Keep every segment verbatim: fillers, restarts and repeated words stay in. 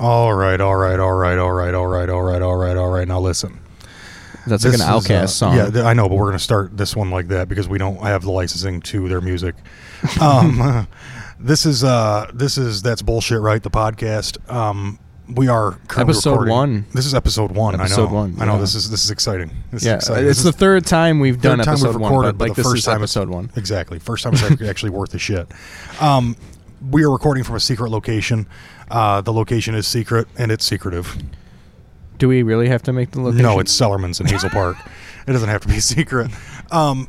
All right, all right, all right, all right, all right, all right, all right, all right. Now listen. That's this like an Outkast a, song. Yeah, th- I know, but we're going to start this one like that because we don't have the licensing to their music. Um, this is uh, this is that's bullshit, right? The podcast. Um, we are currently episode recording. one. This is episode one. Episode I know. One, yeah. I know. This is this is exciting. This yeah, is exciting. It's this the third time we've done time episode we've recorded, one, but, but like the first time episode one. Exactly, first time it's actually worth the shit. Um, we are recording from a secret location. Uh, the location is secret and it's secretive. Do we really have to make the location? No, it's Sellerman's in Hazel Park. It doesn't have to be secret. Um,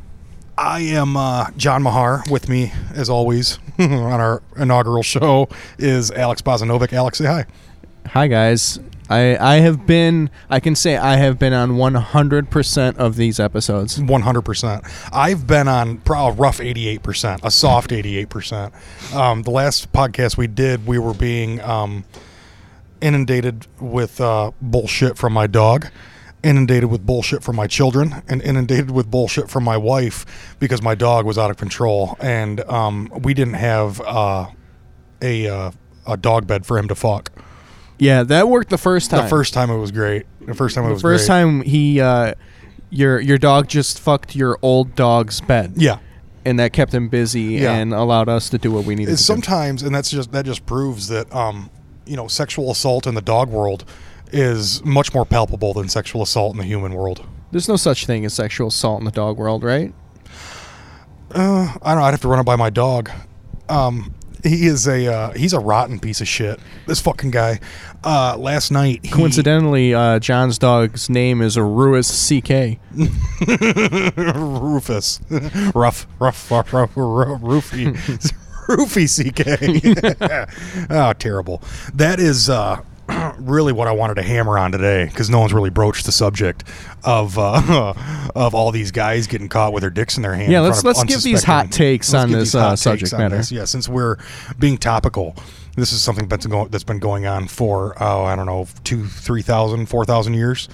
I am uh, John Mahar. With me, as always, on our inaugural show is Alex Bozinovic. Alex, say hi. Hi, guys. I, I have been, I can say I have been on one hundred percent of these episodes. one hundred percent. I've been on probably a rough eighty-eight percent, a soft eighty-eight percent. Um, the last podcast we did, we were being... Um, inundated with uh, bullshit from my dog, inundated with bullshit from my children, and inundated with bullshit from my wife because my dog was out of control, and um, we didn't have uh, a uh, a dog bed for him to fuck. Yeah, that worked the first time. The first time it was great. The first time it was great. The first time he, uh, your your dog just fucked your old dog's bed. Yeah. And that kept him busy yeah. and allowed us to do what we needed it's to sometimes, do. Sometimes, and that's just that just proves that... Um, you know, sexual assault in the dog world is much more palpable than sexual assault in the human world. There's no such thing as sexual assault in the dog world, right? Uh, I don't know. I'd have to run it by my dog. Um, he is a, uh, he's a rotten piece of shit. This fucking guy. Uh, last night. He... Coincidentally, uh, John's dog's name is a Rufus C K Rufus. Ruff, ruff, ruff, ruff, roofy. Rufus C K Oh, terrible. That is uh, really what I wanted to hammer on today, because no one's really broached the subject of uh, of all these guys getting caught with their dicks in their hands. Yeah, let's let's give these hot takes on this uh, subject matter. This. Yeah, since we're being topical, this is something that's going that's been going on for oh, I don't know, two, three thousand, four thousand years.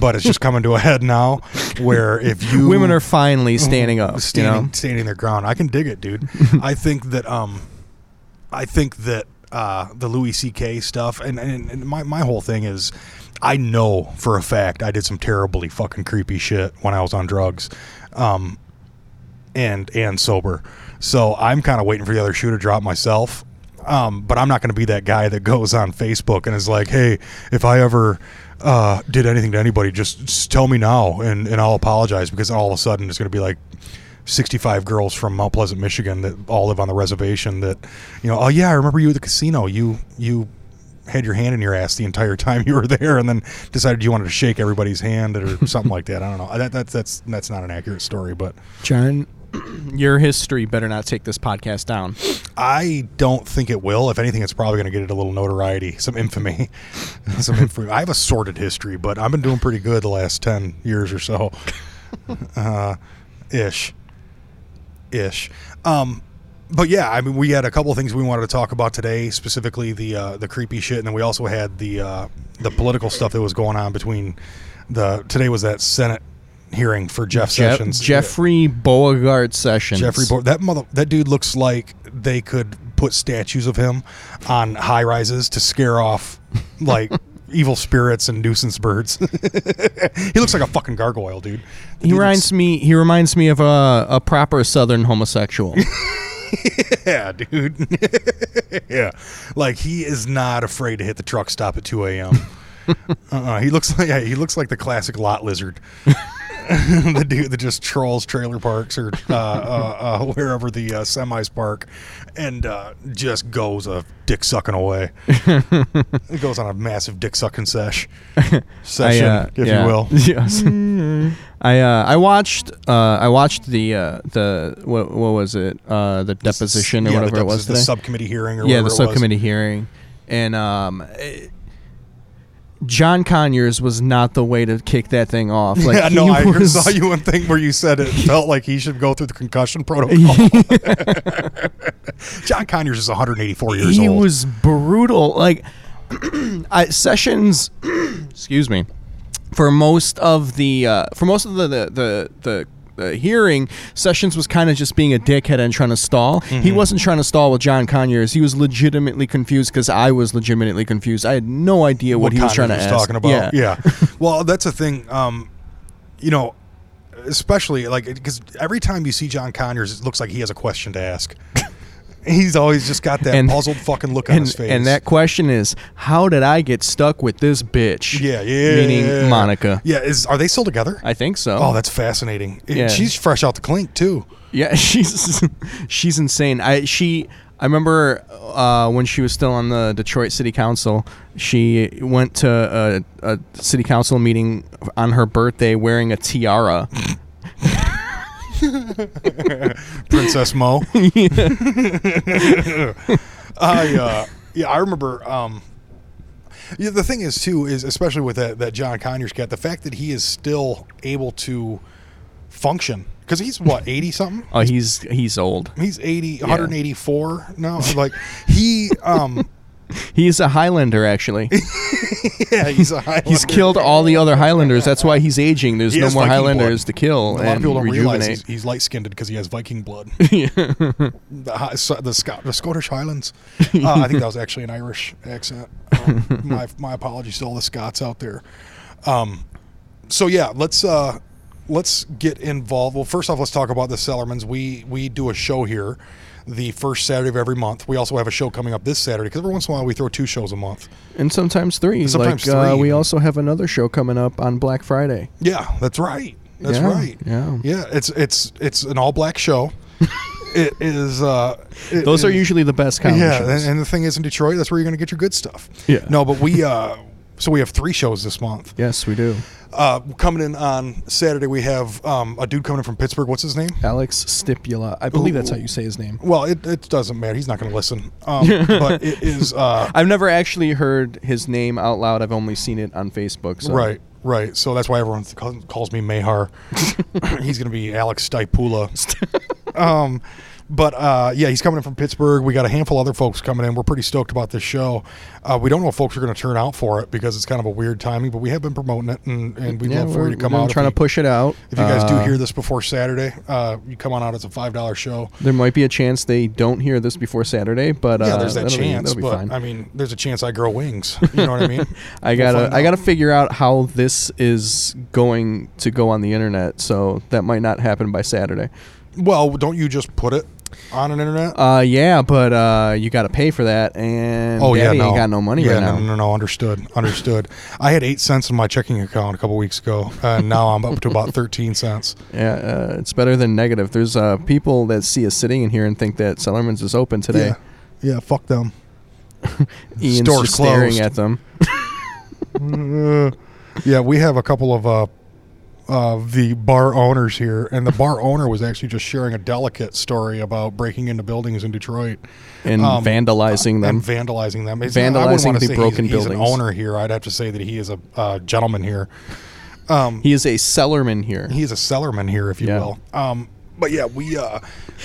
But it's just coming to a head now, where if you women are finally standing up, standing, you know? standing their ground. I can dig it, dude. I think that um, I think that uh, the Louis C K stuff, and, and, and my my whole thing is, I know for a fact I did some terribly fucking creepy shit when I was on drugs, um, and and sober. So I'm kind of waiting for the other shoe to drop myself. Um, but I'm not going to be that guy that goes on Facebook and is like, hey, if I ever uh, did anything to anybody, just, just tell me now and, and I'll apologize, because all of a sudden it's going to be like sixty-five girls from Mount Pleasant, Michigan that all live on the reservation that, you know, oh, yeah, I remember you at the casino. You you had your hand in your ass the entire time you were there and then decided you wanted to shake everybody's hand or something like that. I don't know. That, that's, that's, that's not an accurate story, but. John. Your history better not take this podcast down. I don't think it will. If anything, it's probably going to get it a little notoriety, some infamy. some infamy. I have a sordid history, but I've been doing pretty good the last ten years or so. Uh, ish. Ish. Um, but yeah, I mean, we had a couple of things we wanted to talk about today, specifically the uh, the creepy shit, and then we also had the uh, the political stuff that was going on between the. Today was that Senate hearing for Jeff Sessions. Jeffrey Beauregard Sessions. Jeffrey Bo- that mother that dude looks like they could put statues of him on high rises to scare off like evil spirits and nuisance birds. He looks like a fucking gargoyle, dude. The he dude reminds looks- me he reminds me of a, a proper southern homosexual. Yeah, dude. Yeah. Like he is not afraid to hit the truck stop at two a.m. uh-uh. He looks like yeah, he looks like the classic lot lizard. The dude that just trolls trailer parks or uh, uh, uh, wherever the uh, semis park and uh, just goes a dick sucking away. It goes on a massive dick sucking sesh session, I, uh, if yeah. you will. Yes. I uh, I watched uh, I watched the uh, the what what was it uh, the deposition the, or yeah, whatever the depo- it was the today? subcommittee hearing or yeah the subcommittee was. hearing and um. It, John Conyers was not the way to kick that thing off. Like, yeah, no, I was, saw you one thing where you said it felt like he should go through the concussion protocol. John Conyers is one hundred eighty-four years he old. He was brutal. Like I, Sessions, excuse me, for most of the uh, for most of the the the, the uh, hearing, Sessions was kind of just being a dickhead and trying to stall. Mm-hmm. He wasn't trying to stall with John Conyers. He was legitimately confused because I was legitimately confused. I had no idea what, what he was trying to was ask. Talking about. Yeah. yeah. Well, that's the thing. Um, you know, especially like because every time you see John Conyers, it looks like he has a question to ask. He's always just got that and, puzzled fucking look on and, his face. And that question is, how did I get stuck with this bitch? Yeah, yeah. Meaning yeah, yeah. Monica. Yeah, is are they still together? I think so. Oh, that's fascinating. Yeah. She's fresh out the clink, too. Yeah, she's she's insane. I she I remember uh, when she was still on the Detroit City Council, she went to a, a city council meeting on her birthday wearing a tiara. Princess Mo. Yeah. I uh, yeah, I remember. Um, yeah, the thing is too is especially with that, that John Conyers cat, the fact that he is still able to function because he's what eighty something. Oh, uh, he's he's old. He's eighty, yeah. one hundred eighty-four now. Like he. Um, He's a Highlander, actually. Yeah, he's a Highlander. He's killed all the other Highlanders. That's why he's aging. There's he no more Viking Highlanders blood. To kill. A lot and of people don't rejuvenate. Realize he's, he's light-skinned because he has Viking blood. Yeah. The, the, the, Sc- the Scottish Highlands. Uh, I think that was actually an Irish accent. Um, my my apologies to all the Scots out there. Um, so, yeah, let's uh, let's get involved. Well, first off, let's talk about the Sellerman's. We, we do a show here. The first Saturday of every month. We also have a show coming up this Saturday because every once in a while we throw two shows a month. And sometimes three. And sometimes like, three. Uh, we also have another show coming up on Black Friday. Yeah, that's right. That's yeah, right. Yeah. Yeah, it's it's it's an all-black show. It is. Uh, it, Those it, are usually the best kind yeah, of shows. Yeah, and the thing is in Detroit, that's where you're going to get your good stuff. Yeah. No, but we, uh, so we have three shows this month. Yes, we do. Uh, coming in on Saturday, we have um, a dude coming in from Pittsburgh. What's his name? Alex Stipula. I believe Ooh. That's how you say his name. Well, it, it doesn't matter. He's not going to listen. Um, but it is. Uh, I've never actually heard his name out loud. I've only seen it on Facebook. So. Right, right. So that's why everyone calls me Mahar. He's going to be Alex Stipula. um, but uh, yeah, he's coming in from Pittsburgh. We got a handful of other folks coming in. We're pretty stoked about this show. Uh, we don't know if folks are going to turn out for it because it's kind of a weird timing, but we have been promoting it, and, and we'd yeah, love for you to come out. We're trying to push it out. If you guys uh, do hear this before Saturday, uh, you come on out. It's a five dollar show. There might be a chance they don't hear this before Saturday, but yeah, there's that uh, chance. Be, be but fine. I mean, there's a chance I grow wings. You know what I mean? I gotta, we'll I gotta figure out how this is going to go on the internet, so that might not happen by Saturday. Well, don't you just put it on an internet? Uh, yeah, but uh, you got to pay for that, and oh, Daddy yeah, no. ain't got no money yeah, right no, now. No, no, no, understood, understood. I had eight cents in my checking account a couple weeks ago, and now I'm up to about thirteen cents. Yeah, uh, it's better than negative. There's uh, people that see us sitting in here and think that Sellerman's is open today. Yeah, yeah fuck them. Ian's Store's just staring closed. At them. uh, yeah, we have a couple of... Uh, Uh, the bar owners here, and the bar owner was actually just sharing a delicate story about breaking into buildings in Detroit and um, vandalizing uh, them. And vandalizing them. It's, vandalizing the broken he's, buildings. He's an owner here. I'd have to say that he is a uh, gentleman here. Um, he is a sellerman here. He is a sellerman here, if you yeah. will. Um, but yeah, we uh,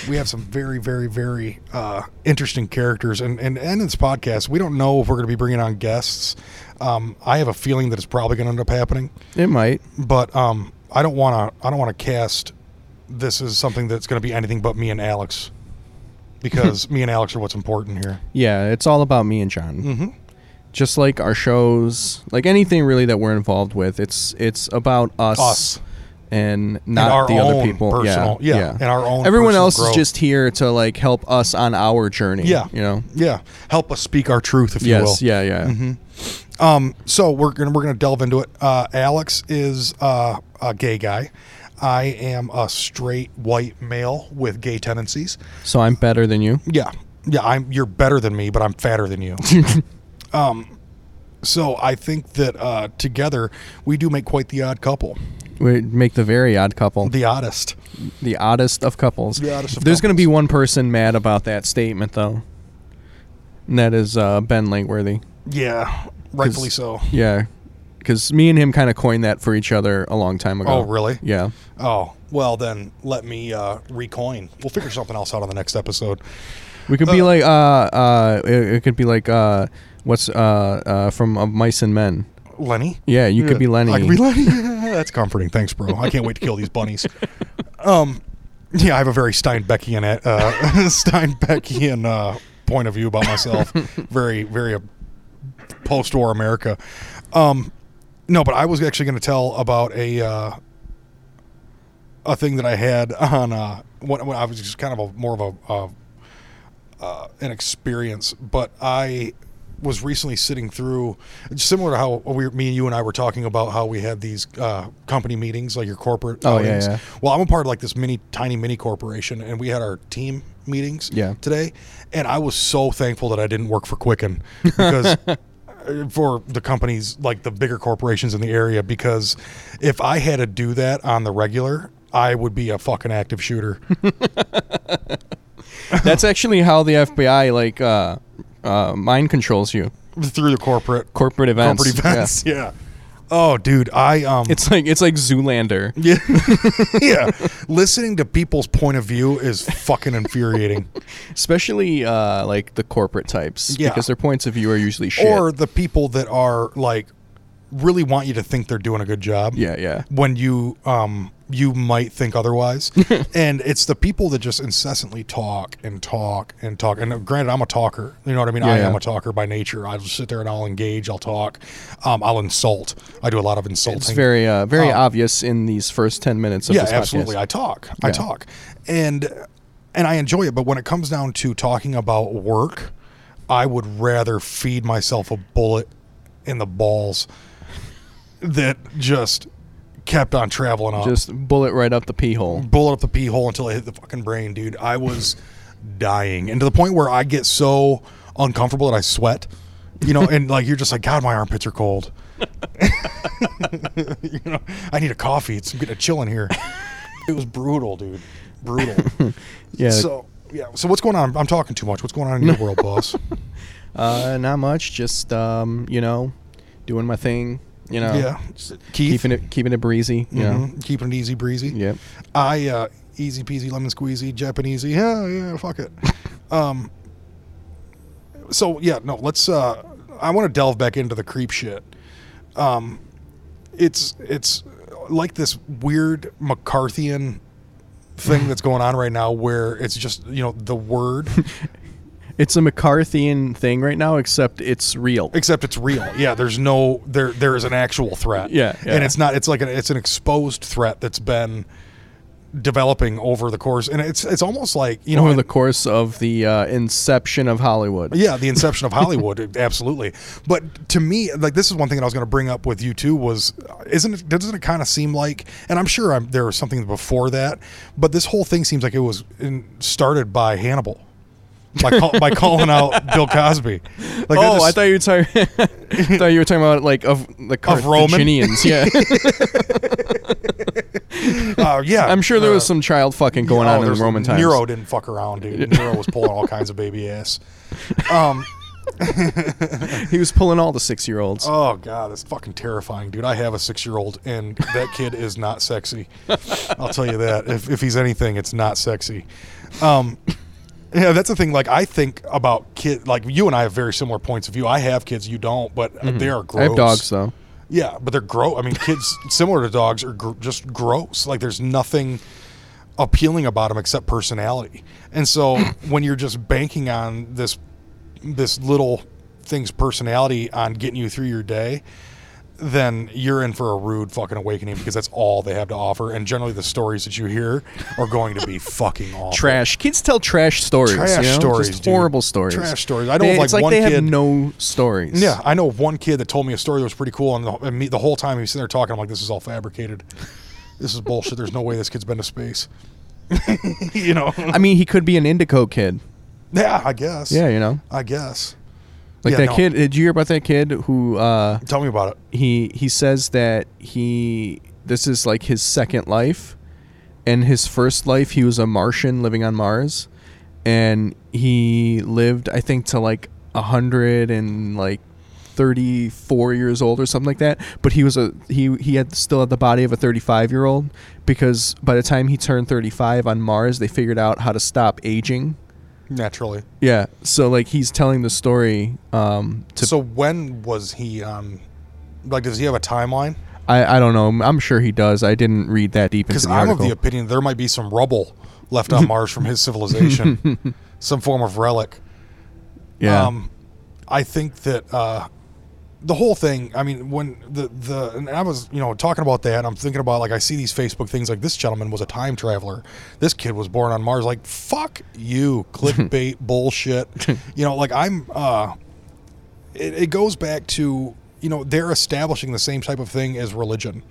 we have some very, very, very uh, interesting characters, and and and in this podcast, we don't know if we're going to be bringing on guests. Um, I have a feeling that it's probably going to end up happening. It might, but um, I don't want to. I don't want to cast this as something that's going to be anything but me and Alex, because me and Alex are what's important here. Yeah, it's all about me and John. Mm-hmm. Just like our shows, like anything really that we're involved with, it's it's about us, us. and not and the other people. Personal, yeah, yeah, yeah, and our own. Everyone else growth. Is just here to like help us on our journey. Yeah, you know. Yeah, help us speak our truth, if yes, you will. Yes. Yeah. Yeah. Mm-hmm. Um, so we're gonna we're gonna delve into it. Uh, Alex is uh, a gay guy. I am a straight white male with gay tendencies. So I'm better than you. Yeah, yeah. I'm you're better than me, but I'm fatter than you. um, so I think that uh, together we do make quite the odd couple. We make the very odd couple. The oddest. The oddest of couples. The oddest of There's couples. Gonna be one person mad about that statement though, and that is uh, Ben Langworthy. Yeah. Rightfully so. Yeah, because me and him kind of coined that for each other a long time ago. Oh, really? Yeah. Oh, well, then let me uh, recoin. We'll figure something else out on the next episode. We could uh, be like, uh, uh, it, it could be like, uh, what's uh, uh, from uh, Mice and Men? Lenny? Yeah, you yeah. could be Lenny. I could be Lenny. that's comforting. Thanks, bro. I can't wait to kill these bunnies. Um, yeah, I have a very Steinbeckian uh, Steinbeckian uh, point of view about myself. Very, very uh, post-war America. Um, no, but I was actually going to tell about a uh, a thing that I had on uh, when, when I was just kind of a, more of a uh, uh, an experience, but I was recently sitting through, similar to how we, me and you and I were talking about how we had these uh, company meetings, like your corporate oh, meetings. Yeah, yeah. Well, I'm a part of like this mini, tiny mini corporation, and we had our team meetings yeah. today, and I was so thankful that I didn't work for Quicken because for the companies, like the bigger corporations in the area, because if I had to do that on the regular, I would be a fucking active shooter. That's actually how the F B I, like... Uh Uh, mind controls you through the corporate corporate events. Corporate events, yeah. yeah. Oh, dude, I um, it's like it's like Zoolander. Yeah, yeah. Listening to people's point of view is fucking infuriating, especially uh, like the corporate types, yeah. because their points of view are usually shit, or the people that are like really want you to think they're doing a good job. Yeah, yeah. When you um, you might think otherwise, and it's the people that just incessantly talk and talk and talk. And granted, I'm a talker. You know what I mean? Yeah, I yeah. am a talker by nature. I'll just sit there and I'll engage. I'll talk. Um, I'll insult. I do a lot of insulting. It's very, uh, very um, obvious in these first ten minutes of yeah, this podcast. Yeah, absolutely. I talk. Yeah. I talk, and and I enjoy it. But when it comes down to talking about work, I would rather feed myself a bullet in the balls that just kept on traveling up. Just bullet right up the pee hole. Bullet up the pee hole until I hit the fucking brain, dude. I was dying. And to the point where I get so uncomfortable that I sweat. You know, and like you're just like, God, my armpits are cold. You know, I need a coffee. It's getting a chill in here. It was brutal, dude. Brutal. yeah. So yeah. So what's going on? I'm talking too much. What's going on in your world, boss? Uh, not much. Just um, you know, doing my thing. You know, yeah. keeping it keeping it breezy. You mm-hmm. know, keeping it easy breezy. Yeah, I uh, easy peasy lemon squeezy Japanesey. Yeah, yeah, fuck it. um. So yeah, no. Let's. Uh, I want to delve back into the creep shit. Um, it's it's like this weird McCarthyian thing that's going on right now, where it's just you know the word. It's a McCarthyian thing right now, except it's real. Except it's real. Yeah, there's no there. There is an actual threat. Yeah, yeah. And it's not. It's like an, it's an exposed threat that's been developing over the course, and it's it's almost like you know over the course of the uh, inception of Hollywood. Yeah, the inception of Hollywood, absolutely. But to me, like this is one thing that I was going to bring up with you too. Was isn't it, doesn't it kind of seem like? And I'm sure I'm, there was something before that, but this whole thing seems like it was in, started by Hannibal. By, call, by calling out Bill Cosby. Like oh, just, I thought you were talking. I thought you were talking about like of the Carthaginians. Yeah. uh, yeah. I'm sure there uh, was some child fucking going oh, on in the Roman times. Nero didn't fuck around, dude. Nero was pulling all kinds of baby ass. Um, he was pulling all the six-year-olds. Oh God, that's fucking terrifying, dude. I have a six-year-old, and that kid is not sexy. I'll tell you that. If if he's anything, it's not sexy. Um. Yeah, that's the thing. Like, I think about kids. Like, you and I have very similar points of view. I have kids, you don't, but mm-hmm. they are gross. I have dogs, though. Yeah, but they're gross. I mean, kids similar to dogs are gr- just gross. Like, there's nothing appealing about them except personality. And so, when you're just banking on this this little thing's personality on getting you through your day, then you're in for a rude fucking awakening because that's all they have to offer. And generally the stories that you hear are going to be fucking awful. Trash. Kids tell trash stories. Trash you know? stories, Just horrible dude. stories. Trash stories. I know they, like, it's like one they kid, have no stories. Yeah. I know one kid that told me a story that was pretty cool. And the, and me, the whole time he was sitting there talking, I'm like, this is all fabricated. This is bullshit. There's no way this kid's been to space. You know? I mean, he could be an indigo kid. Yeah, I guess. Yeah, you know? I guess. Like yeah, that no. kid, did you hear about that kid who... Uh, Tell me about it. He he says that he this is like his second life. And his first life, he was a Martian living on Mars. And he lived, I think, to like one hundred thirty-four years old or something like that. But he was a he, he had still had the body of a thirty-five-year-old because by the time he turned thirty-five on Mars, they figured out how to stop aging. Naturally. Yeah. So, like, he's telling the story. Um, to so, when was he, um, like, does he have a timeline? I, I don't know. I'm sure he does. I didn't read that deep into the article. Because I'm of the opinion there might be some rubble left on Mars from his civilization, some form of relic. Yeah. Um, I think that uh, the whole thing, I mean, when the, the, and I was, you know, talking about that, and I'm thinking about, like, I see these Facebook things like, this gentleman was a time traveler. This kid was born on Mars. Like, fuck you, clickbait bullshit. You know, like, I'm, uh, it, it goes back to, you know, they're establishing the same type of thing as religion.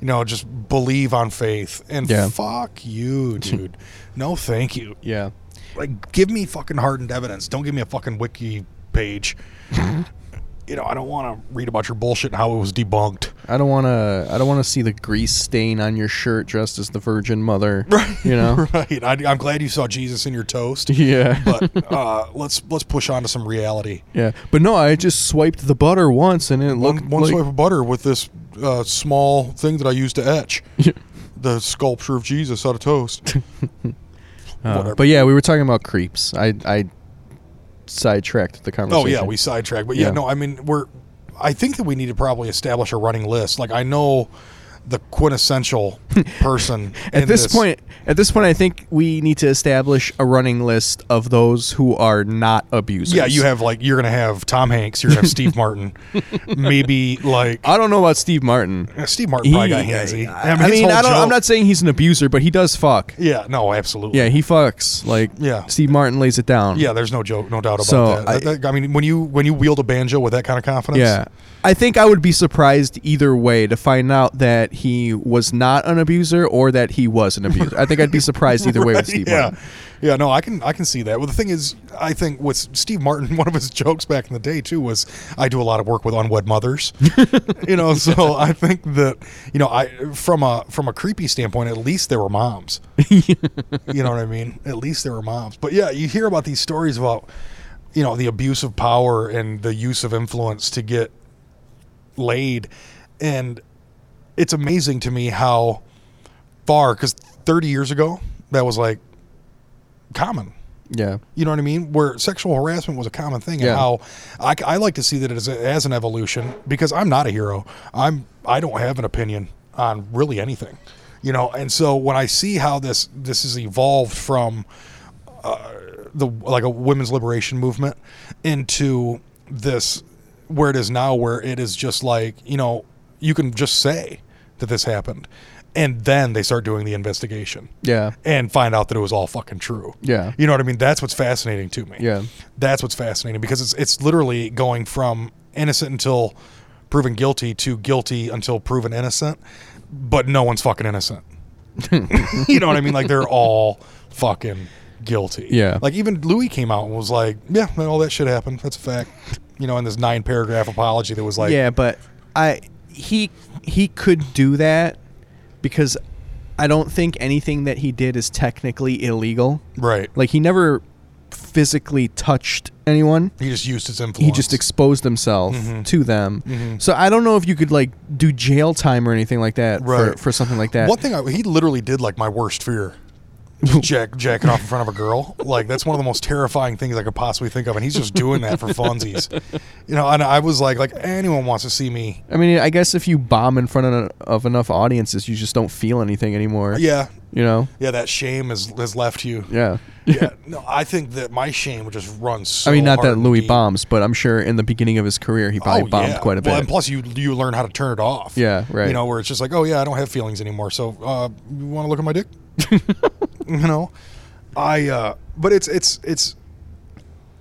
You know, just believe on faith. And yeah. fuck you, dude. No, thank you. Yeah. Like, give me fucking hardened evidence. Don't give me a fucking wiki page. You know, I don't want to read about your bullshit and how it was debunked. I don't want to. I don't want to see the grease stain on your shirt dressed as the Virgin Mother. Right. You know. Right. I, I'm glad you saw Jesus in your toast. Yeah. But uh, let's let's push on to some reality. Yeah. But no, I just swiped the butter once, and it looked one, one like... swipe of butter with this uh, small thing that I used to etch the sculpture of Jesus on a toast. Uh, but yeah, we were talking about creeps. I, I sidetracked the conversation. Oh yeah, we sidetracked. But yeah, yeah, no, I mean, we're. I think that we need to probably establish a running list. Like, I know the quintessential person. at in this, this point, at this point, I think we need to establish a running list of those who are not abusers. Yeah, you have like you're gonna have Tom Hanks. You're gonna have Steve Martin. Maybe like I don't know about Steve Martin. Yeah, Steve Martin he, probably got handsy. I mean, I mean I don't, I'm not saying he's an abuser, but he does fuck. Yeah, no, absolutely. Yeah, he fucks. Like yeah. Steve Martin lays it down. Yeah, there's no joke, no doubt about so that. I, that, that. I mean, when you when you wield a banjo with that kind of confidence. Yeah, I think I would be surprised either way to find out that he was not an abuser or that he was an abuser. I think I'd be surprised either right, way with Steve yeah. Martin. Yeah, no, I can I can see that. Well, the thing is, I think with Steve Martin, one of his jokes back in the day, too, was I do a lot of work with unwed mothers. You know, so I think that, you know, I from a from a creepy standpoint, at least there were moms. You know what I mean? At least there were moms. But yeah, you hear about these stories about, you know, the abuse of power and the use of influence to get laid, and it's amazing to me how far, because thirty years ago that was like common. Yeah, you know what I mean, where sexual harassment was a common thing. Yeah. And how I, I like to see that as, a, as an evolution, because I'm not a hero. I'm I don't have an opinion on really anything, you know. And so when I see how this this has evolved from uh, the like a women's liberation movement into this where it is now, where it is just like, you know, you can just say that this happened, and then they start doing the investigation. Yeah. And find out that it was all fucking true. Yeah. You know what I mean? That's what's fascinating to me. Yeah. That's what's fascinating, because it's it's literally going from innocent until proven guilty to guilty until proven innocent, but no one's fucking innocent. You know what I mean? Like, they're all fucking guilty. Yeah. Like, even Louis came out and was like, yeah, man, all that shit happened. That's a fact. You know, in this nine paragraph apology that was like, yeah, but I he he could do that because I don't think anything that he did is technically illegal. Right. Like, he never physically touched anyone. He just used his influence. He just exposed himself mm-hmm. to them. Mm-hmm. So I don't know if you could like do jail time or anything like that right. for, for something like that. One thing I, he literally did like my worst fear. Just jack, jacking off in front of a girl. Like, that's one of the most terrifying things I could possibly think of, and he's just doing that for funsies. You know, and I was like, like anyone wants to see me. I mean, I guess if you bomb in front of, of enough audiences, you just don't feel anything anymore. Yeah. You know? Yeah, that shame has, has left you. Yeah. Yeah. No, I think that my shame would just run so I mean, not that Louis deep. bombs, but I'm sure in the beginning of his career, he probably oh, bombed yeah. quite a bit. Well, and plus you you learn how to turn it off. Yeah, right. You know, where it's just like, oh, yeah, I don't have feelings anymore, so uh, you want to look at my dick? You know, I uh but it's it's it's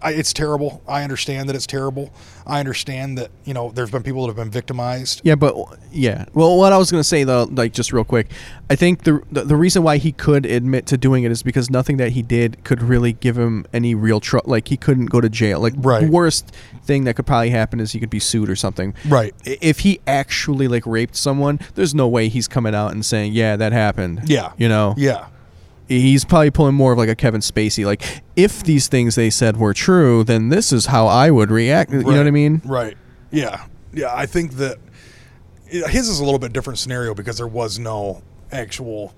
I, it's terrible. I understand that it's terrible. I understand that, you know, there's been people that have been victimized. Yeah, but yeah. Well, what I was going to say though, like just real quick, I think the, the the reason why he could admit to doing it is because nothing that he did could really give him any real trouble. Like, he couldn't go to jail. Like right. the worst thing that could probably happen is he could be sued or something. Right. If he actually like raped someone, there's no way he's coming out and saying, "Yeah, that happened." Yeah. You know. Yeah. He's probably pulling more of like a Kevin Spacey, like, if these things they said were true, then this is how I would react. Right. You know what I mean? Right. Yeah. Yeah. I think that his is a little bit different scenario because there was no actual,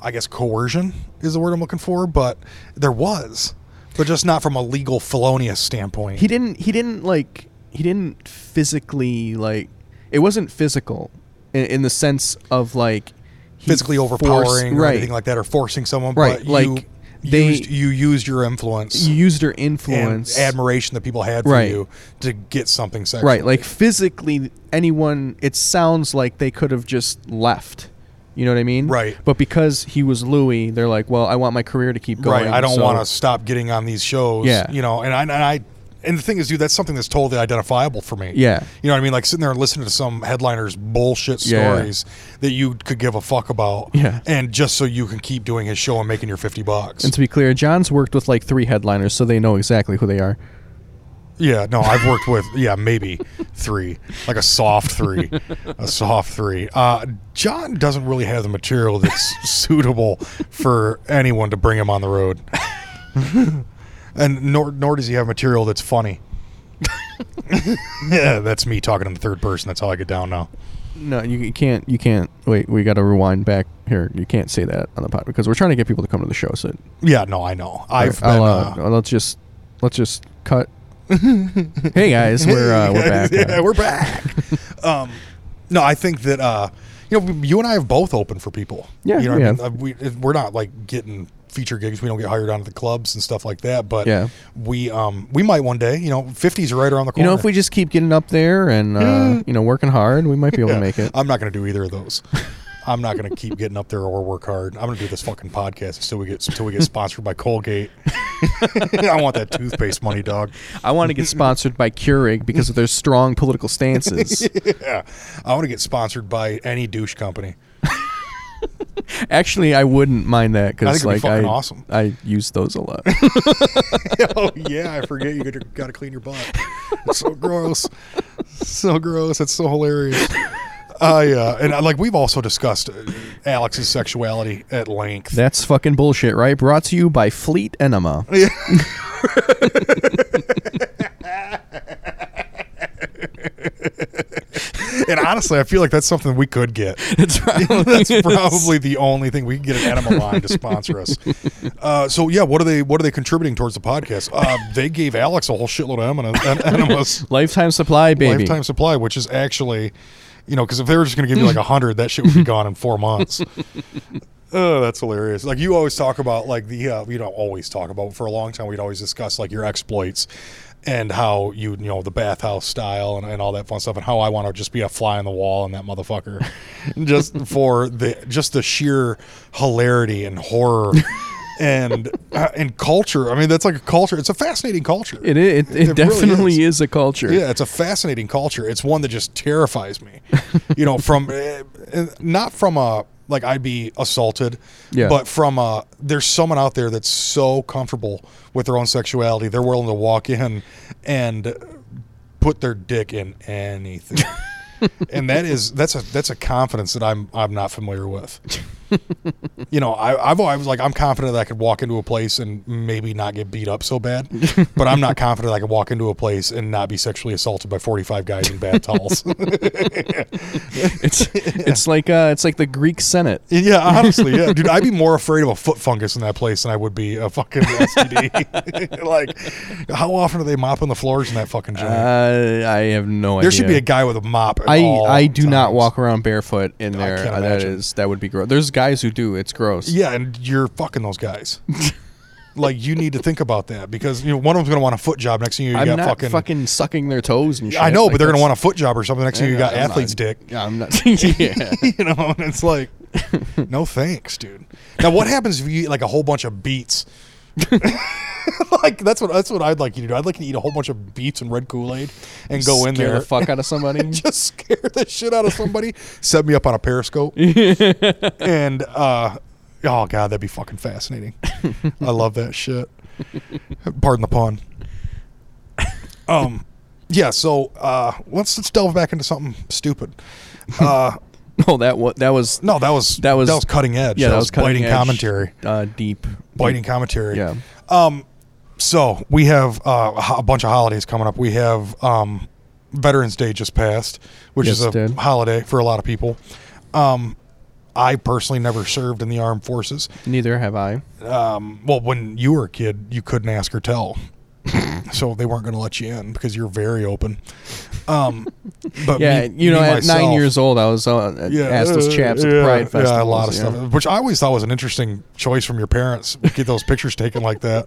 I guess coercion is the word I'm looking for, but there was, but just not from a legal felonious standpoint. He didn't, he didn't like, he didn't physically like, it wasn't physical in, in the sense of like physically overpowering forced, or right. anything like that, or forcing someone. Right, but like you they used, you used your influence, you used your influence, and admiration that people had for right. you to get something sexual. Right, like physically, anyone. It sounds like they could have just left. You know what I mean? Right. But because he was Louis, they're like, well, I want my career to keep going. Right. I don't so. want to stop getting on these shows. Yeah. You know, and I, and I, and the thing is, dude, that's something that's totally identifiable for me. Yeah. You know what I mean? Like sitting there and listening to some headliner's bullshit stories yeah. that you could give a fuck about. Yeah. And just so you can keep doing his show and making your fifty bucks. And to be clear, John's worked with like three headliners, so they know exactly who they are. Yeah, no, I've worked with, yeah, maybe three, like a soft three, a soft three. Uh, John doesn't really have the material that's suitable for anyone to bring him on the road. And nor nor does he have material that's funny. Yeah, that's me talking in the third person. That's how I get down now. No, you can't, you can't, wait, we got to rewind back here. You can't say that on the pod because we're trying to get people to come to the show. So yeah, no, I know. I've been, uh, uh, let's just, let's just cut. Hey guys, we're uh, we're back. Yeah, now. we're back. um, no, I think that uh, you know, you and I have both opened for people. Yeah, you know, yeah. I mean? we we're not like getting feature gigs. We don't get hired onto the clubs and stuff like that. But yeah. we um we might one day. You know, fifties are right around the corner. You know, if we just keep getting up there and uh, you know working hard, we might be able yeah. to make it. I'm not going to do either of those. I'm not going to keep getting up there or work hard. I'm going to do this fucking podcast until we get until we get sponsored by Colgate. I want that toothpaste money, dog. I want to get sponsored by Keurig because of their strong political stances. Yeah. I want to get sponsored by any douche company. Actually, I wouldn't mind that because like I, awesome. I use those a lot. Oh yeah, I forget you got to clean your butt. It's so gross. So gross. It's so hilarious. Uh, yeah, and uh, like we've also discussed uh, Alex's sexuality at length. That's fucking bullshit, right? Brought to you by Fleet Enema. Yeah. And honestly, I feel like that's something we could get. It's probably that's is. probably the only thing we can get an enema line to sponsor us. Uh, so yeah, what are they? What are they contributing towards the podcast? Uh, they gave Alex a whole shitload of enemas. Lifetime supply, baby. Lifetime supply, which is actually. You know, because if they were just going to give you like a hundred, that shit would be gone in four months. Oh, that's hilarious. Like, you always talk about, like, the, uh, you don't always talk about, for a long time, we'd always discuss, like, your exploits and how you, you know, the bathhouse style and, and all that fun stuff and how I want to just be a fly on the wall and that motherfucker. Just for the, just the sheer hilarity and horror. And uh, and culture. I mean, that's like a culture. It's a fascinating culture. It is. It, it, it definitely really is. is a culture. Yeah, it's a fascinating culture. It's one that just terrifies me. You know, from uh, not from a like I'd be assaulted, yeah. but from a there's someone out there that's so comfortable with their own sexuality, they're willing to walk in and put their dick in anything. And that is that's a that's a confidence that I'm I'm not familiar with. You know, I, I've always like I'm confident that I could walk into a place and maybe not get beat up so bad, but I'm not confident I could walk into a place and not be sexually assaulted by forty-five guys in bath towels. It's it's like uh, it's like the Greek Senate. Yeah, honestly, yeah, dude, I'd be more afraid of a foot fungus in that place than I would be a fucking S T D. Like, how often are they mopping the floors in that fucking gym? Uh, I have no there idea. There should be a guy with a mop. At I all I do times. not walk around barefoot in no, there. Uh, that is that would be gross. There's guys who do. It's gross. Yeah, and you're fucking those guys. Like, you need to think about that because, you know, one of them's going to want a foot job. Next thing you, you got fucking... fucking sucking their toes and shit. I know, like, but they're going to want a foot job or something. Next thing yeah, you got I'm athlete's not, dick. Yeah, I'm not... Yeah. You know, and it's like, no thanks, dude. Now, what happens if you eat, like, a whole bunch of beets? Like, that's what that's what I'd like you to do. I'd like you to eat a whole bunch of beets and red Kool-Aid and go scare in there. Scare the fuck out of somebody. Just scare the shit out of somebody. Set me up on a Periscope. And, uh, oh, God, that'd be fucking fascinating. I love that shit. Pardon the pun. Um, yeah, so uh, let's, let's delve back into something stupid. Uh, oh, that, wa- that was... No, that was, that was that was cutting edge. Yeah, that, that was, was biting edge, commentary. Uh, deep. Biting deep. commentary. Yeah. Um, so we have uh, a bunch of holidays coming up. We have um, Veterans Day just passed, which yes, is a did. holiday for a lot of people. Um, I personally never served in the armed forces. Neither have I. Um, well, when you were a kid, you couldn't ask or tell. So they weren't going to let you in because you're very open. Um, but yeah, me, you know, at myself, nine years old, I was uh, yeah, asked as chaps yeah, at Pride Festivals. Yeah, a lot of yeah. stuff, which I always thought was an interesting choice from your parents. Get those pictures taken like that.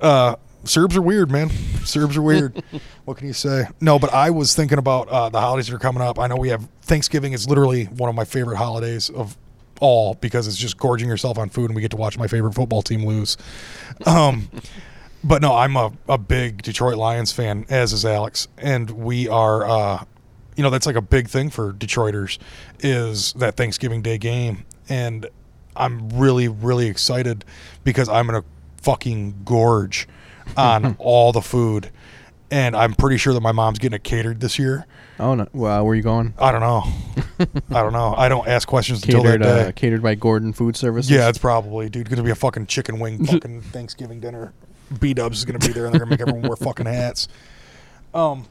Uh, Serbs are weird, man. Serbs are weird. What can you say? No, but I was thinking about uh, the holidays that are coming up. I know we have Thanksgiving is literally one of my favorite holidays of all because it's just gorging yourself on food, and we get to watch my favorite football team lose. Um, but no, I'm a, a big Detroit Lions fan, as is Alex, and we are, uh, you know, that's like a big thing for Detroiters is that Thanksgiving Day game, and I'm really, really excited because I'm going to fucking gorge on all the food, and I'm pretty sure that my mom's getting it catered this year. Oh no! Well, where are you going? I don't know. I don't know. I don't ask questions catered, until that day. Uh, catered by Gordon Food Services. Yeah, it's probably, dude, going to be a fucking chicken wing fucking Thanksgiving dinner. B Dubs is going to be there, and they're going to make everyone wear fucking hats. Um,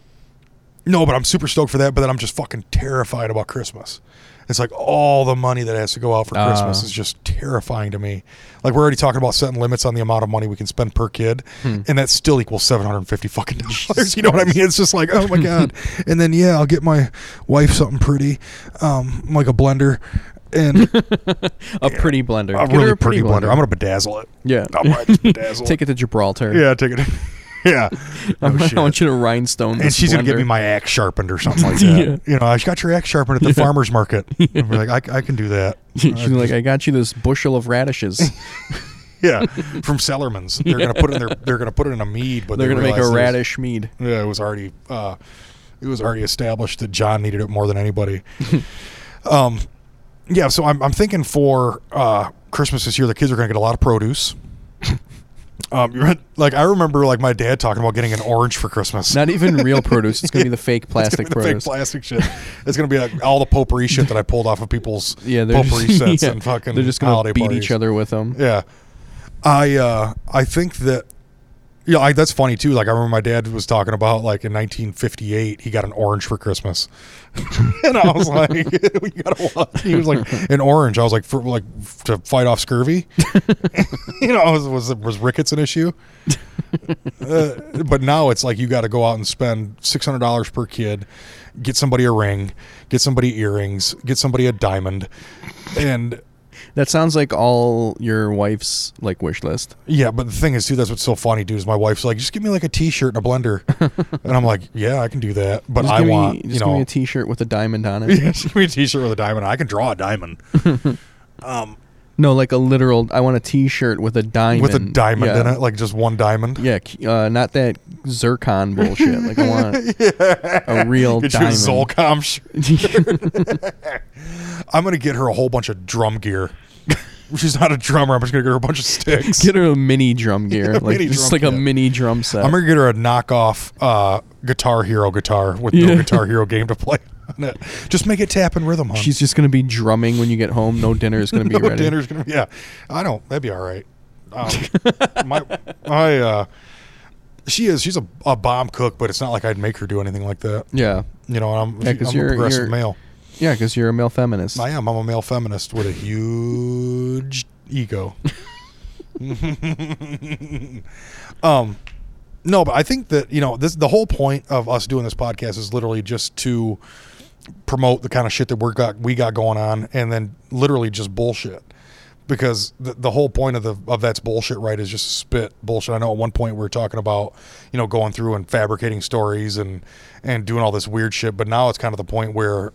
no, but I'm super stoked for that. But then I'm just fucking terrified about Christmas. It's like all the money that has to go out for uh, Christmas is just terrifying to me. Like, we're already talking about setting limits on the amount of money we can spend per kid, hmm. and that still equals seven hundred fifty fucking dollars. You know what I mean? It's just like, oh my God. And then, yeah, I'll get my wife something pretty, um, like a blender. And a pretty blender. A get really a pretty, pretty blender. blender. I'm going to bedazzle it. Yeah. I'm going to bedazzle Take it to Gibraltar. Yeah, take it. Yeah, oh, I want you to rhinestone this. And she's going to give me my axe sharpened or something like that. Yeah. You know, I got your axe sharpened at the yeah. farmer's market. Yeah. I'll be like, I, I can do that. She's like, I got you this bushel of radishes. Yeah, from Sellerman's. They're yeah. going to put it in their, They're going to put it in a mead, but they're they going to make a radish was, mead. Yeah, it was already. Uh, it was already established that John needed it more than anybody. um, yeah. So I'm I'm thinking for uh, Christmas this year, the kids are going to get a lot of produce. Um, like I remember, like my dad talking about getting an orange for Christmas. Not even real produce. It's gonna yeah. be the fake plastic. It's gonna be produce. The fake plastic shit. It's gonna be like all the potpourri shit that I pulled off of people's yeah, potpourri just, sets yeah. and fucking. They're just gonna holiday beat parties. Each other with them. Yeah, I uh, I think that yeah, you know, that's funny too. Like I remember my dad was talking about like in nineteen fifty-eight he got an orange for Christmas, and I was like, "We gotta watch." He was like, "An orange." I was like, "For like to fight off scurvy." You know, was was, was rickets an issue? Uh, but now it's like you got to go out and spend six hundred dollars per kid, get somebody a ring, get somebody earrings, get somebody a diamond, and. That sounds like all your wife's like wish list. Yeah, but the thing is, too, that's what's so funny, dude. Is my wife's like, just give me like a T-shirt and a blender, and I'm like, yeah, I can do that. But just I me, want, just you know, give me a T-shirt with a diamond on it. Yeah, just give me a T-shirt with a diamond. I can draw a diamond. um, no, like a literal. I want a T-shirt with a diamond, with a diamond yeah. in it, like just one diamond. Yeah, uh, not that zircon bullshit. Like I want yeah. a real get diamond. Get you a Zolcom shirt. I'm going to get her a whole bunch of drum gear. She's not a drummer. I'm just going to get her a bunch of sticks. Get her a mini drum gear. Yeah, like, mini just drum like kit. A mini drum set. I'm going to get her a knockoff uh, Guitar Hero guitar with yeah. no Guitar Hero game to play on it. Just make it tap and rhythm, hon. She's just going to be drumming when you get home. No dinner is going to be no ready. No dinner's going to be, yeah. I don't. That'd be all right. Um, my, my, uh, she is. She's a, a bomb cook, but it's not like I'd make her do anything like that. Yeah. You know, I'm, yeah, she, I'm a progressive male. Yeah, because you're a male feminist. I am. I'm a male feminist with a huge ego. um, no, but I think that, you know, this the whole point of us doing this podcast is literally just to promote the kind of shit that we got we got going on, and then literally just bullshit. Because the, the whole point of the of that's bullshit, right, is just spit bullshit. I know at one point we were talking about, you know, going through and fabricating stories and and doing all this weird shit, but now it's kind of the point where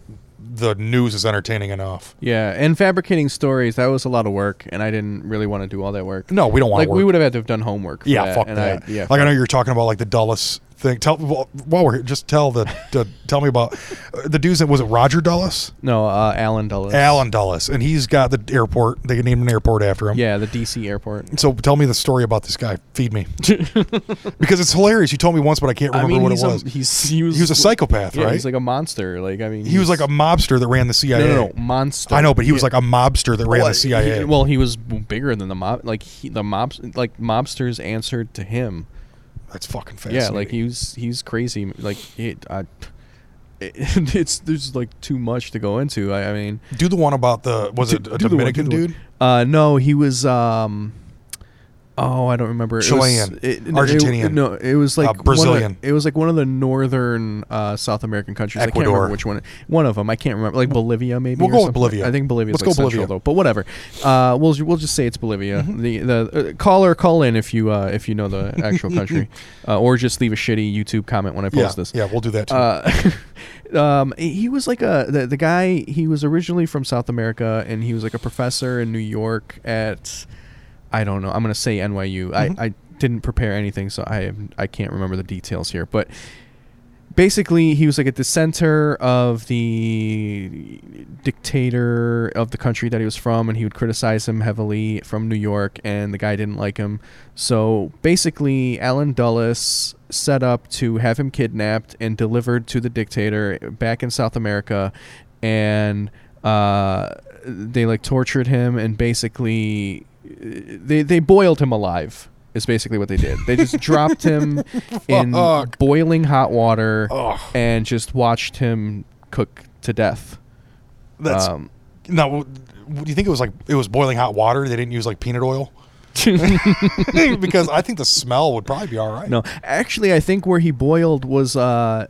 the news is entertaining enough. Yeah, and fabricating stories, that was a lot of work, and I didn't really want to do all that work. No, we don't want to. Like, work. We would have had to have done homework. For yeah, that, fuck and that. I, yeah, like, I know you're talking about, like, the Dulles thing. Tell well, while we're here, just tell the, the tell me about the dudes that, was it Roger Dulles? No, uh, Alan Dulles. Alan Dulles, and he's got the airport. They named an airport after him. Yeah, the D C airport. So tell me the story about this guy. Feed me. Because it's hilarious. You told me once, but I can't remember I mean, what it was. A, he's, he, was he was a psychopath, yeah, right? He's like a monster. Like I mean, He was like a mobster that ran the C I A. No, no, no monster. I know, but he yeah. was like a mobster that ran well, the C I A. He, well, he was bigger than the mob. Like, he, the mobs, like mobsters answered to him. That's fucking fascinating. Yeah, like he's he's crazy. Like it, I, it, it's there's like too much to go into. I, I mean, do the one about the was do, it a Dominican dude? Uh, no, he was um, Oh, I don't remember. Chilean, it was, it, Argentinian. It, no, it was like uh, Brazilian. The, it was like one of the northern uh, South American countries. Ecuador. I can't remember which one. One of them. I can't remember. Like Bolivia, maybe. We'll or go something. with Bolivia. I think Bolivia. Let's like go central, Bolivia, though. But whatever. Uh, we'll we'll just say it's Bolivia. Mm-hmm. The the uh, caller, call in if you uh, if you know the actual country, uh, or just leave a shitty YouTube comment when I post yeah, this. Yeah, we'll do that too. Uh, Um, he was like a the, the guy. He was originally from South America, and he was like a professor in New York at, I don't know. I'm gonna say N Y U. Mm-hmm. I, I didn't prepare anything, so I I can't remember the details here. But basically, he was like at the center of the dictator of the country that he was from, and he would criticize him heavily from New York, and the guy didn't like him. So basically, Alan Dulles set up to have him kidnapped and delivered to the dictator back in South America, and uh, they like tortured him, and basically they they boiled him alive is basically what they did. They just dropped him in Fuck. boiling hot water Ugh. and just watched him cook to death. That's um, now, do you think it was like it was boiling hot water? They didn't use like peanut oil? Because I think the smell would probably be all right. No, actually, I think where he boiled was uh,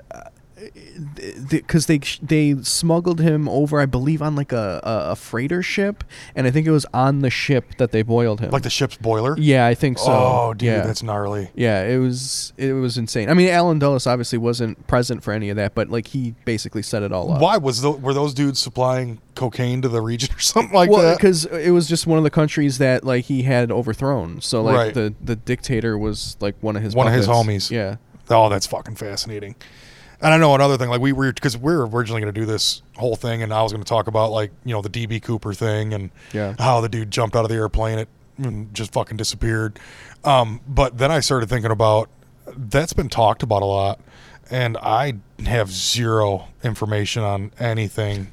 because they they smuggled him over, I believe, on like a, a freighter ship, and I think it was on the ship that they boiled him, like the ship's boiler. Yeah, I think so. Oh, dude, yeah. That's gnarly. Yeah, it was it was insane. I mean, Alan Dulles obviously wasn't present for any of that, but like he basically set it all up. Why was the, were those dudes supplying cocaine to the region or something like well, that? Well, because it was just one of the countries that like he had overthrown. So like right. the the dictator was like one of his one puppets. of his homies. Yeah. Oh, that's fucking fascinating. And I know another thing, like we were, because we were originally going to do this whole thing, and I was going to talk about, like, you know, the D B. Cooper thing and yeah. how the dude jumped out of the airplane it, and just fucking disappeared. Um, but then I started thinking about, that's been talked about a lot, and I have zero information on anything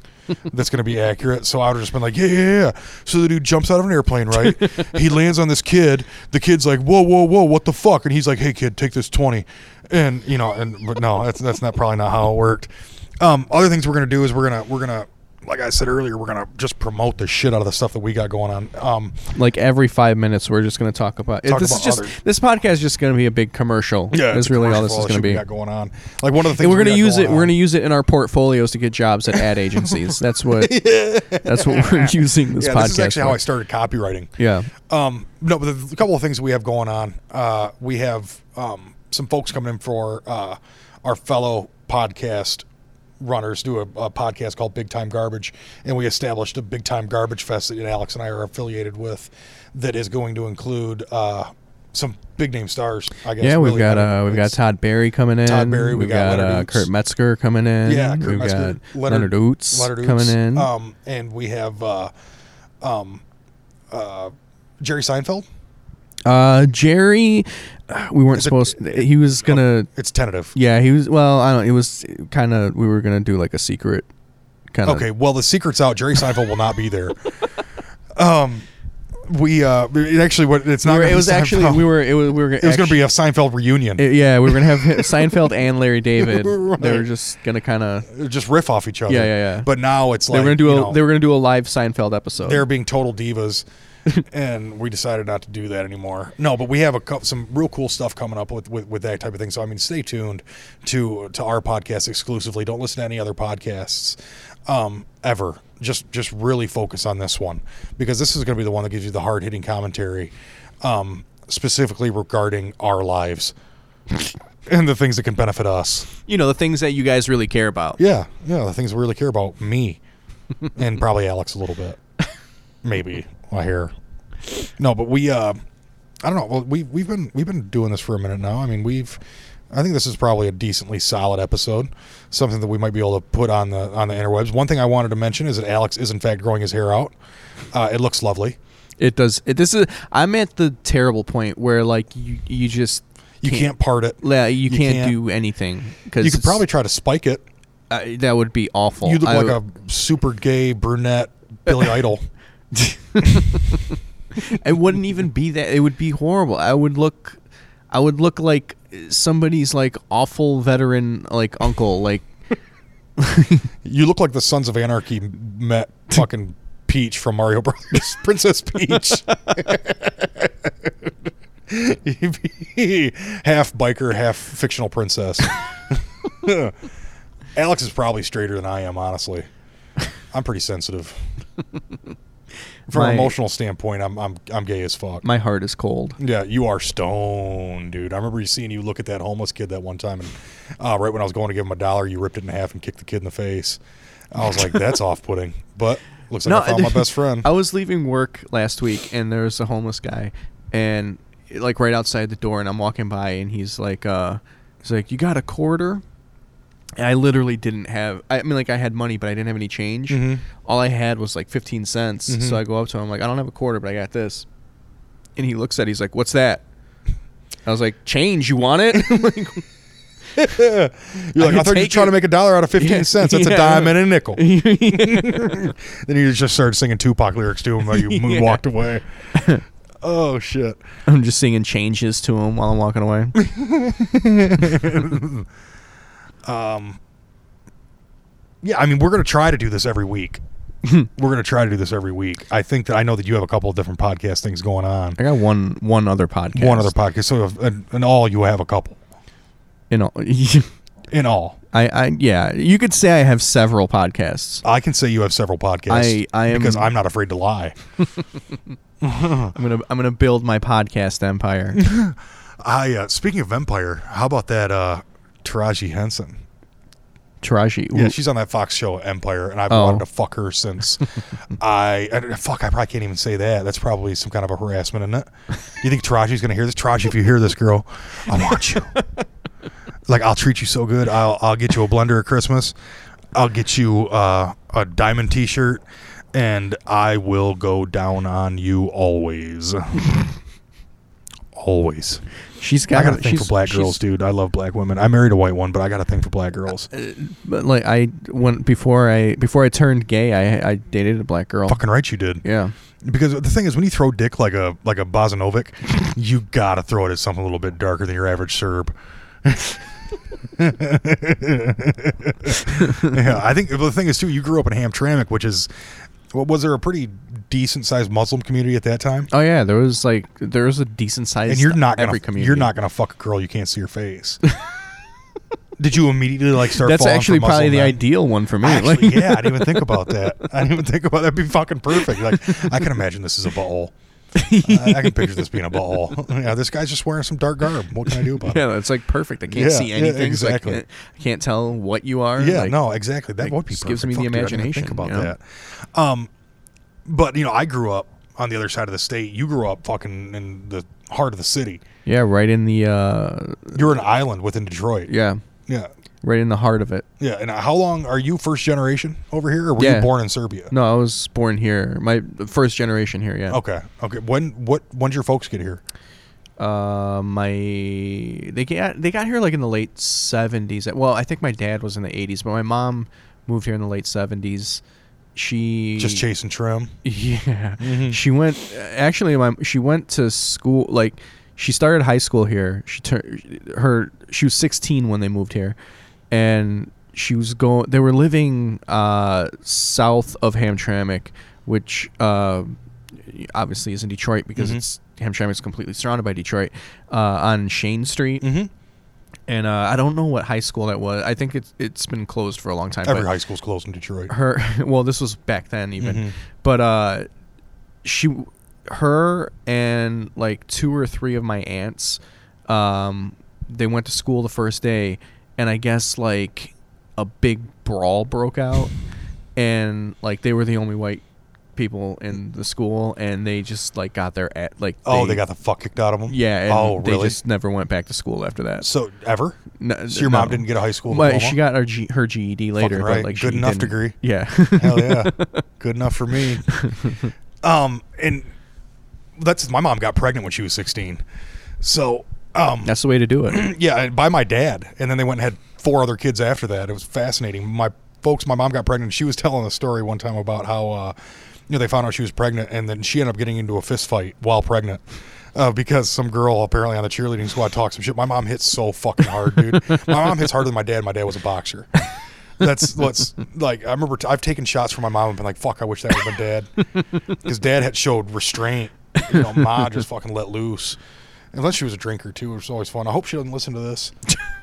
that's going to be accurate. So I would have just been like, yeah, yeah, yeah. So the dude jumps out of an airplane, right? He lands on this kid. The kid's like, whoa, whoa, whoa, what the fuck? And he's like, hey, kid, take this twenty. And, you know, and but no, that's that's not probably not how it worked. Um, other things we're going to do is we're going to, we're going to, like I said earlier, we're going to just promote the shit out of the stuff that we got going on. Um, like every five minutes, we're just going to talk about talk this about is just others. This podcast is just going to be a big commercial. Yeah, that's really all this is going to be. We got going on. Like one of the things and we're going to use it. On. We're going to use it in our portfolios to get jobs at ad agencies. That's what. yeah. That's what we're using this yeah, podcast. This is actually for. how I started copywriting. Yeah. Um. No, but a couple of things we have going on. Uh, we have um some folks coming in for uh our fellow podcast runners do a, a podcast called Big Time Garbage, and we established a Big Time Garbage Fest that Alex and I are affiliated with that is going to include uh some big name stars, I guess. Yeah, we've really got uh we've got Todd Barry coming in. Todd Barry, we we've got, got uh, Kurt Metzger coming in. Yeah, Kurt we've Metzger, got Leonard, Leonard Oots coming in. Um and we have uh um uh Jerry Seinfeld. Uh, Jerry, we weren't it, supposed to, he was gonna, it's tentative. Yeah, he was, well, I don't, it was kind of, we were gonna do like a secret kind of. Okay, well, the secret's out. Jerry Seinfeld will not be there. Um, we, uh, it actually, what it's not, we were, it was Seinfeld. actually, we were, it was, we were, it was actually, gonna be a Seinfeld reunion. It, yeah, we were gonna have Seinfeld and Larry David. Right. They were just gonna kind of just riff off each other. Yeah, yeah, yeah. But now it's like, they were gonna do a, know, they were gonna do a live Seinfeld episode. They're being total divas. And we decided not to do that anymore. No, but we have a co- some real cool stuff coming up with, with, with that type of thing. So, I mean, stay tuned to to our podcast exclusively. Don't listen to any other podcasts um, ever. Just just really focus on this one, because this is going to be the one that gives you the hard-hitting commentary, um, specifically regarding our lives and the things that can benefit us. You know, the things that you guys really care about. Yeah, yeah, the things we really care about. Me and probably Alex a little bit. Maybe. My hair. No, but we, uh, I don't know. Well, we, we've been, we've been doing this for a minute now. I mean, we've, I think this is probably a decently solid episode, something that we might be able to put on the, on the interwebs. One thing I wanted to mention is that Alex is in fact growing his hair out. Uh, it looks lovely. It does. It, this is, I'm at the terrible point where like you, you just, you can't, can't part it. Yeah. You, you can't, can't do anything. Cause you could probably try to spike it. Uh, that would be awful. You look I, like a super gay brunette Billy Idol. It wouldn't even be that. It would be horrible. I would look, I would look like somebody's like awful veteran like uncle. Like you look like the Sons of Anarchy met fucking Peach from Mario Brothers, Princess Peach. Half biker, half fictional princess. Alex is probably straighter than I am, honestly. I'm pretty sensitive. From my, an emotional standpoint, I'm I'm I'm gay as fuck. My heart is cold. Yeah, you are stoned, dude. I remember seeing you look at that homeless kid that one time, and uh, right when I was going to give him a dollar, you ripped it in half and kicked the kid in the face. I was like, that's off-putting, but looks like no, I found my best friend. I was leaving work last week, and there was a homeless guy, and like right outside the door, and I'm walking by, and he's like, uh, he's like, you got a quarter? And I literally didn't have, I mean, like, I had money, but I didn't have any change. Mm-hmm. All I had was, like, fifteen cents. Mm-hmm. So I go up to him. I'm like, I don't have a quarter, but I got this. And he looks at it. He's like, what's that? I was like, change. You want it? like, You're like, I, I thought you were trying to make a dollar out of fifteen cents. That's yeah. a dime and a nickel. Then you just started singing Tupac lyrics to him while you yeah. walked away. Oh, shit. I'm just singing changes to him while I'm walking away. Um. Yeah, I mean, we're going to try to do this every week. we're going to try to do this every week. I think that I know that you have a couple of different podcast things going on. I got one one other podcast. One other podcast. So if, in, in all, you have a couple. In all. in all. I, I yeah, you could say I have several podcasts. I can say you have several podcasts. I, I am, because I'm not afraid to lie. I'm going to I'm going to build my podcast empire. I uh, speaking of empire, how about that uh Taraji Henson. Taraji. Ooh. Yeah, she's on that Fox show Empire, and I've oh. wanted to fuck her since I, I... Fuck, I probably can't even say that. That's probably some kind of a harassment, isn't it? You think Taraji's going to hear this? Taraji, if you hear this, girl, I want you. Like, I'll treat you so good. I'll I'll get you a blender at Christmas. I'll get you uh, a diamond t-shirt, and I will go down on you always. Always. She's got. I got a thing for black girls, dude. I love black women. I married a white one, but I got a thing for black girls. Uh, but like I went before I before I turned gay, I I dated a black girl. Fucking right, you did. Yeah. Because the thing is, when you throw dick like a like a Bozinovic, you gotta throw it at something a little bit darker than your average Serb. Yeah, I think the thing is too. You grew up in Hamtramck, which is. Well, was there a pretty decent-sized Muslim community at that time? Oh yeah, there was like there was a decent-sized. And you're not gonna every community. You're not gonna fuck a girl you can't see her face. Did you immediately like start? That's falling actually for Muslim probably the men? Ideal one for me. Actually, like, yeah, I didn't even think about that. I didn't even think about that. That'd be fucking perfect. Like I can imagine this is a butthole. I, I can picture this being a butthole. Yeah, this guy's just wearing some dark garb. What can I do about yeah, it? Yeah, it's like perfect. I can't yeah, see anything. Yeah, exactly. So I, can't, I can't tell what you are. Yeah, like, no, exactly. That like, would be perfect. Gives me Fuck the imagination. Dude, I didn't even think about you know? that. Um, but you know, I grew up on the other side of the state. You grew up fucking in the heart of the city. Yeah, right in the. Uh, You're an island within Detroit. Yeah. Yeah. Right in the heart of it. Yeah, and how long are you first generation over here, or were yeah. you born in Serbia? No, I was born here. My first generation here, yeah. Okay, okay. When what? When did your folks get here? Uh, my they got they got here like in the late seventies. Well, I think my dad was in the eighties, but my mom moved here in the late seventies. She just chasing trim. Yeah, mm-hmm. She went. Actually, my she went to school. Like she started high school here. She turned her. She was sixteen when they moved here. And she was going. They were living uh, south of Hamtramck, which uh, obviously is in Detroit because mm-hmm. it's Hamtramck is completely surrounded by Detroit uh, on Shane Street. Mm-hmm. And uh, I don't know what high school that was. I think it's it's been closed for a long time. Every high school's closed in Detroit. Her well, this was back then even, mm-hmm. but uh, she, her, and like two or three of my aunts, um, they went to school the first day. And I guess, like, a big brawl broke out. And, like, they were the only white people in the school. And they just, like, got their... At, like Oh, they, they got the fuck kicked out of them? Yeah. And oh, really? They just never went back to school after that. So, ever? No, so your no. mom didn't get a high school diploma? Well, she got her, G- her G E D later. Fucking right. But, like, good enough degree. Yeah. Hell yeah. Good enough for me. Um, and that's... My mom got pregnant when she was sixteen. So... Um, that's the way to do it. Yeah, by my dad. And then they went and had four other kids after that. It was fascinating. My folks, my mom got pregnant. She was telling a story one time about how uh, you know, they found out she was pregnant, and then she ended up getting into a fist fight while pregnant uh, because some girl apparently on the cheerleading squad talked some shit. My mom hits so fucking hard, dude. My mom hits harder than my dad. My dad was a boxer. That's let's like I remember t- I've taken shots from my mom and been like, fuck, I wish that would have been dad, because dad had showed restraint. You know, Ma just fucking let loose. Unless she was a drinker, too, which was always fun. I hope she doesn't listen to this.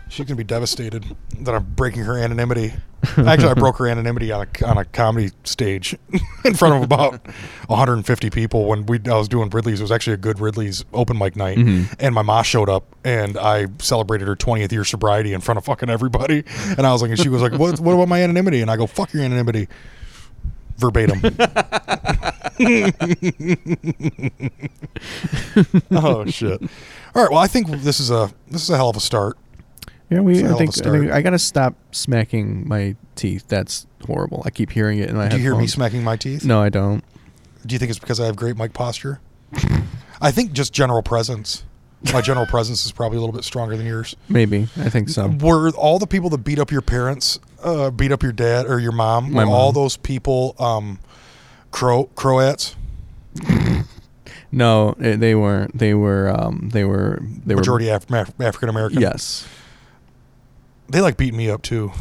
She's going to be devastated that I'm breaking her anonymity. Actually, I broke her anonymity on a, on a comedy stage in front of about one hundred fifty people when we I was doing Ridley's. It was actually a good Ridley's open mic night. Mm-hmm. And my ma showed up, and I celebrated her twentieth year sobriety in front of fucking everybody. And I was like, and she was like, what, what about my anonymity? And I go, fuck your anonymity. Verbatim. Oh, shit. All right, well, I think this is a this is a hell of a start. Yeah, we. I think, I think I gotta stop smacking my teeth. That's horrible. I keep hearing it in my headphones. Do you hear me smacking my teeth? No, I don't. Do you think it's because I have great mic posture? I think just general presence. My general presence is probably a little bit stronger than yours. Maybe. I think so. Were all the people that beat up your parents, uh, beat up your dad or your mom, my were mom. all those people um, Cro- Croats? No, they weren't. They were. Um, they were. They Majority were Af- African American. Yes. They like beating me up too.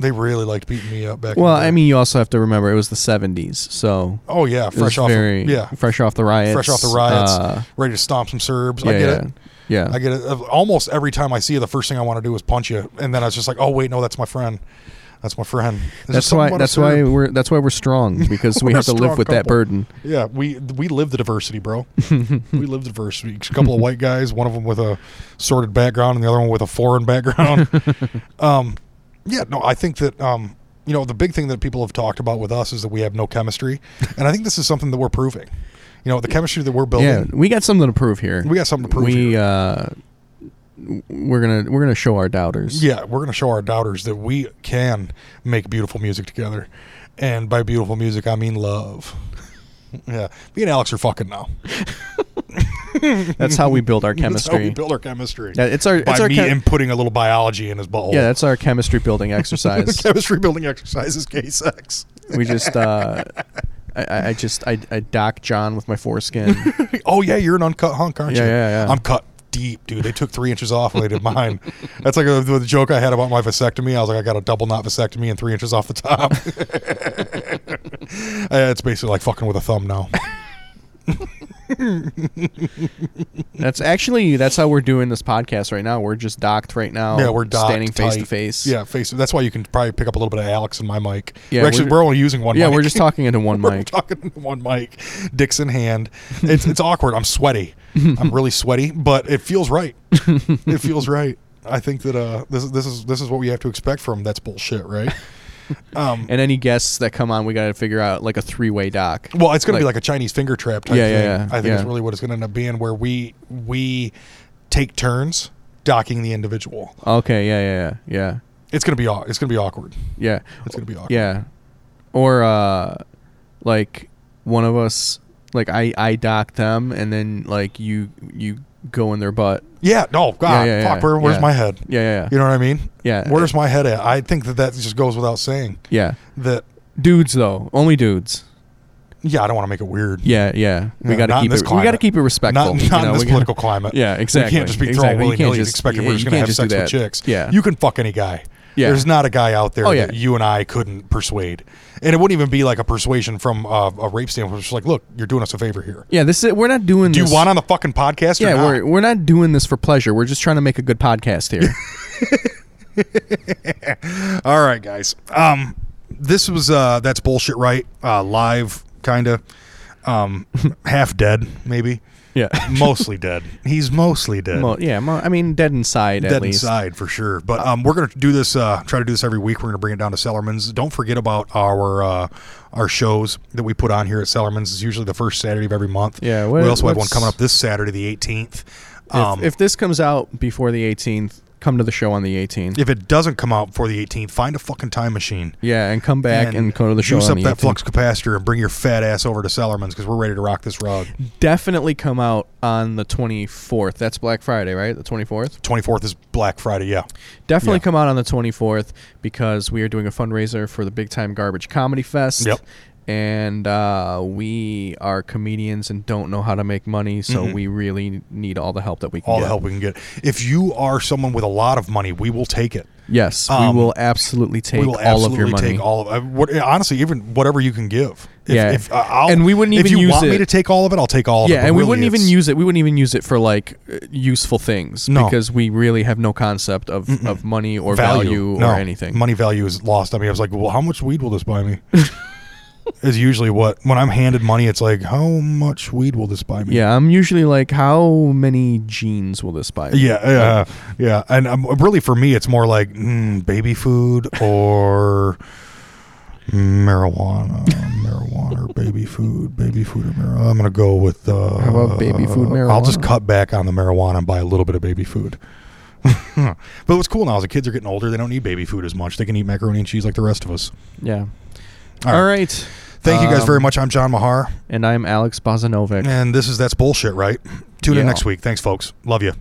They really liked beating me up back. Well, in the I mean, you also have to remember it was the seventies, so oh yeah, fresh off very, yeah, fresh off the riots, fresh off the riots, uh, ready to stomp some Serbs. Yeah, I get yeah. it. Yeah, I get it. Almost every time I see you, the first thing I want to do is punch you, and then I was just like, oh wait, no, that's my friend. That's my friend. There's that's why. That's why we're. That's why we're strong because we have to live with couple. that burden. Yeah, we we live the diversity, bro. We live the diversity. A couple of white guys, one of them with a sordid background, and the other one with a foreign background. um, yeah, no, I think that um, you know, the big thing that people have talked about with us is that we have no chemistry, and I think this is something that we're proving. You know, the chemistry that we're building. Yeah, we got something to prove here. We got something to prove. We. Here. Uh, We're gonna we're gonna show our doubters. Yeah, we're gonna show our doubters that we can make beautiful music together, and by beautiful music I mean love. Yeah, me and Alex are fucking now. That's how we build our chemistry. That's how we build our chemistry. Yeah, it's our by it's our me chem- inputting a little biology in his butthole. Yeah, that's our chemistry building exercise. The chemistry building exercise is gay sex. We just. Uh, I, I just I, I dock John with my foreskin. Oh yeah, you're an uncut hunk, aren't yeah, you? Yeah, yeah. I'm cut. Deep, dude. They took three inches off when they did mine. That's like a, the joke I had about my vasectomy. I was like, I got a double knot vasectomy and three inches off the top. uh, it's basically like fucking with a thumb now. That's actually that's how we're doing this podcast right now. We're just docked right now. Yeah, we're docked, standing tight. Face to face. Yeah, face. That's why you can probably pick up a little bit of Alex and my mic. Yeah, we're actually we're, we're only using one. Yeah, mic. We're just talking into one we're mic. Talking into one mic. Dicks in hand. It's it's awkward. I'm sweaty. I'm really sweaty, but it feels right. It feels right. I think that uh, this is this is this is what we have to expect from That's Bullshit, right? Um, and any guests that come on, we got to figure out like a three-way doc. Well, it's going like, to be like a Chinese finger trap type yeah, thing. Yeah, yeah, I think yeah. it's really what it's going to end up being, where we we take turns docking the individual. Okay, yeah, yeah, yeah, yeah. It's going to be it's going to be awkward. Yeah, it's going to be awkward. Yeah, or uh, like one of us, like I I dock them, and then like you you. go in their butt. Yeah. No. God. Yeah, yeah, fuck. Yeah, where, where's yeah. my head? Yeah, yeah. Yeah. You know what I mean? Yeah. Where's my head at? I think that that just goes without saying. Yeah. That dudes though, only dudes. Yeah, I don't want to make it weird. Yeah, yeah. We yeah, gotta keep it. Climate. We gotta keep it respectful. Not, not you know, in this political gotta, climate. Yeah, exactly. You can't just be throwing willy nilly and expecting yeah, we're just gonna have just sex with chicks. Yeah. You can fuck any guy. Yeah. There's not a guy out there oh, yeah. that you and I couldn't persuade. And it wouldn't even be like a persuasion from uh, a rape standpoint. It's just like, look, you're doing us a favor here. Yeah, this is we're not doing Do this. Do you want on the fucking podcast or yeah, not? Yeah, we're, we're not doing this for pleasure. We're just trying to make a good podcast here. All right, guys. Um, this was uh, That's Bullshit, right? Uh, live, kind of. Um, half dead, maybe. Yeah. Mostly dead. He's mostly dead. Well, yeah, mo- I mean, dead inside at dead least. Dead inside for sure. But um, we're going to do this, uh, try to do this every week. We're going to bring it down to Sellerman's. Don't forget about our uh, our shows that we put on here at Sellerman's. It's usually the first Saturday of every month. Yeah. What, we also have one coming up this Saturday, the eighteenth. Um, if, if this comes out before the eighteenth, come to the show on the eighteenth. If it doesn't come out before the eighteenth, find a fucking time machine. Yeah, and come back and, and go to the show on the eighteenth. Use up that flux capacitor and bring your fat ass over to Sellerman's because we're ready to rock this rug. Definitely come out on the twenty-fourth. That's Black Friday, right? The twenty-fourth? twenty-fourth is Black Friday, yeah. Definitely yeah. come out on the twenty-fourth because we are doing a fundraiser for the Big Time Garbage Comedy Fest. Yep. and uh, we are comedians and don't know how to make money, so mm-hmm. we really need all the help that we can all get. All the help we can get. If you are someone with a lot of money, we will take it. Yes, um, we will absolutely take we will absolutely all of your money. Take all of, uh, what, honestly, even whatever you can give. If, yeah, if, uh, I'll, and we wouldn't even use it. If you want it. me to take all of it, I'll take all of yeah, it. Yeah, and really we wouldn't even use it. We wouldn't even use it for like useful things no. because we really have no concept of, Mm-mm. of money or value, value no. or anything. Money value is lost. I mean, I was like, well, how much weed will this buy me? Is usually what when I'm handed money, it's like, how much weed will this buy me? Yeah, I'm usually like, how many jeans will this buy me? Yeah, yeah, like, yeah. And um, really, for me, it's more like mm, baby food or marijuana, marijuana, or baby food, baby food or marijuana. I'm gonna go with uh, how about baby food marijuana? I'll just cut back on the marijuana and buy a little bit of baby food. But what's cool now is the kids are getting older; they don't need baby food as much. They can eat macaroni and cheese like the rest of us. Yeah. All right. All right. Thank um, you guys very much. I'm John Mahar. And I'm Alex Bozinovic. And this is That's Bullshit, right? Tune yeah. in next week. Thanks, folks. Love you.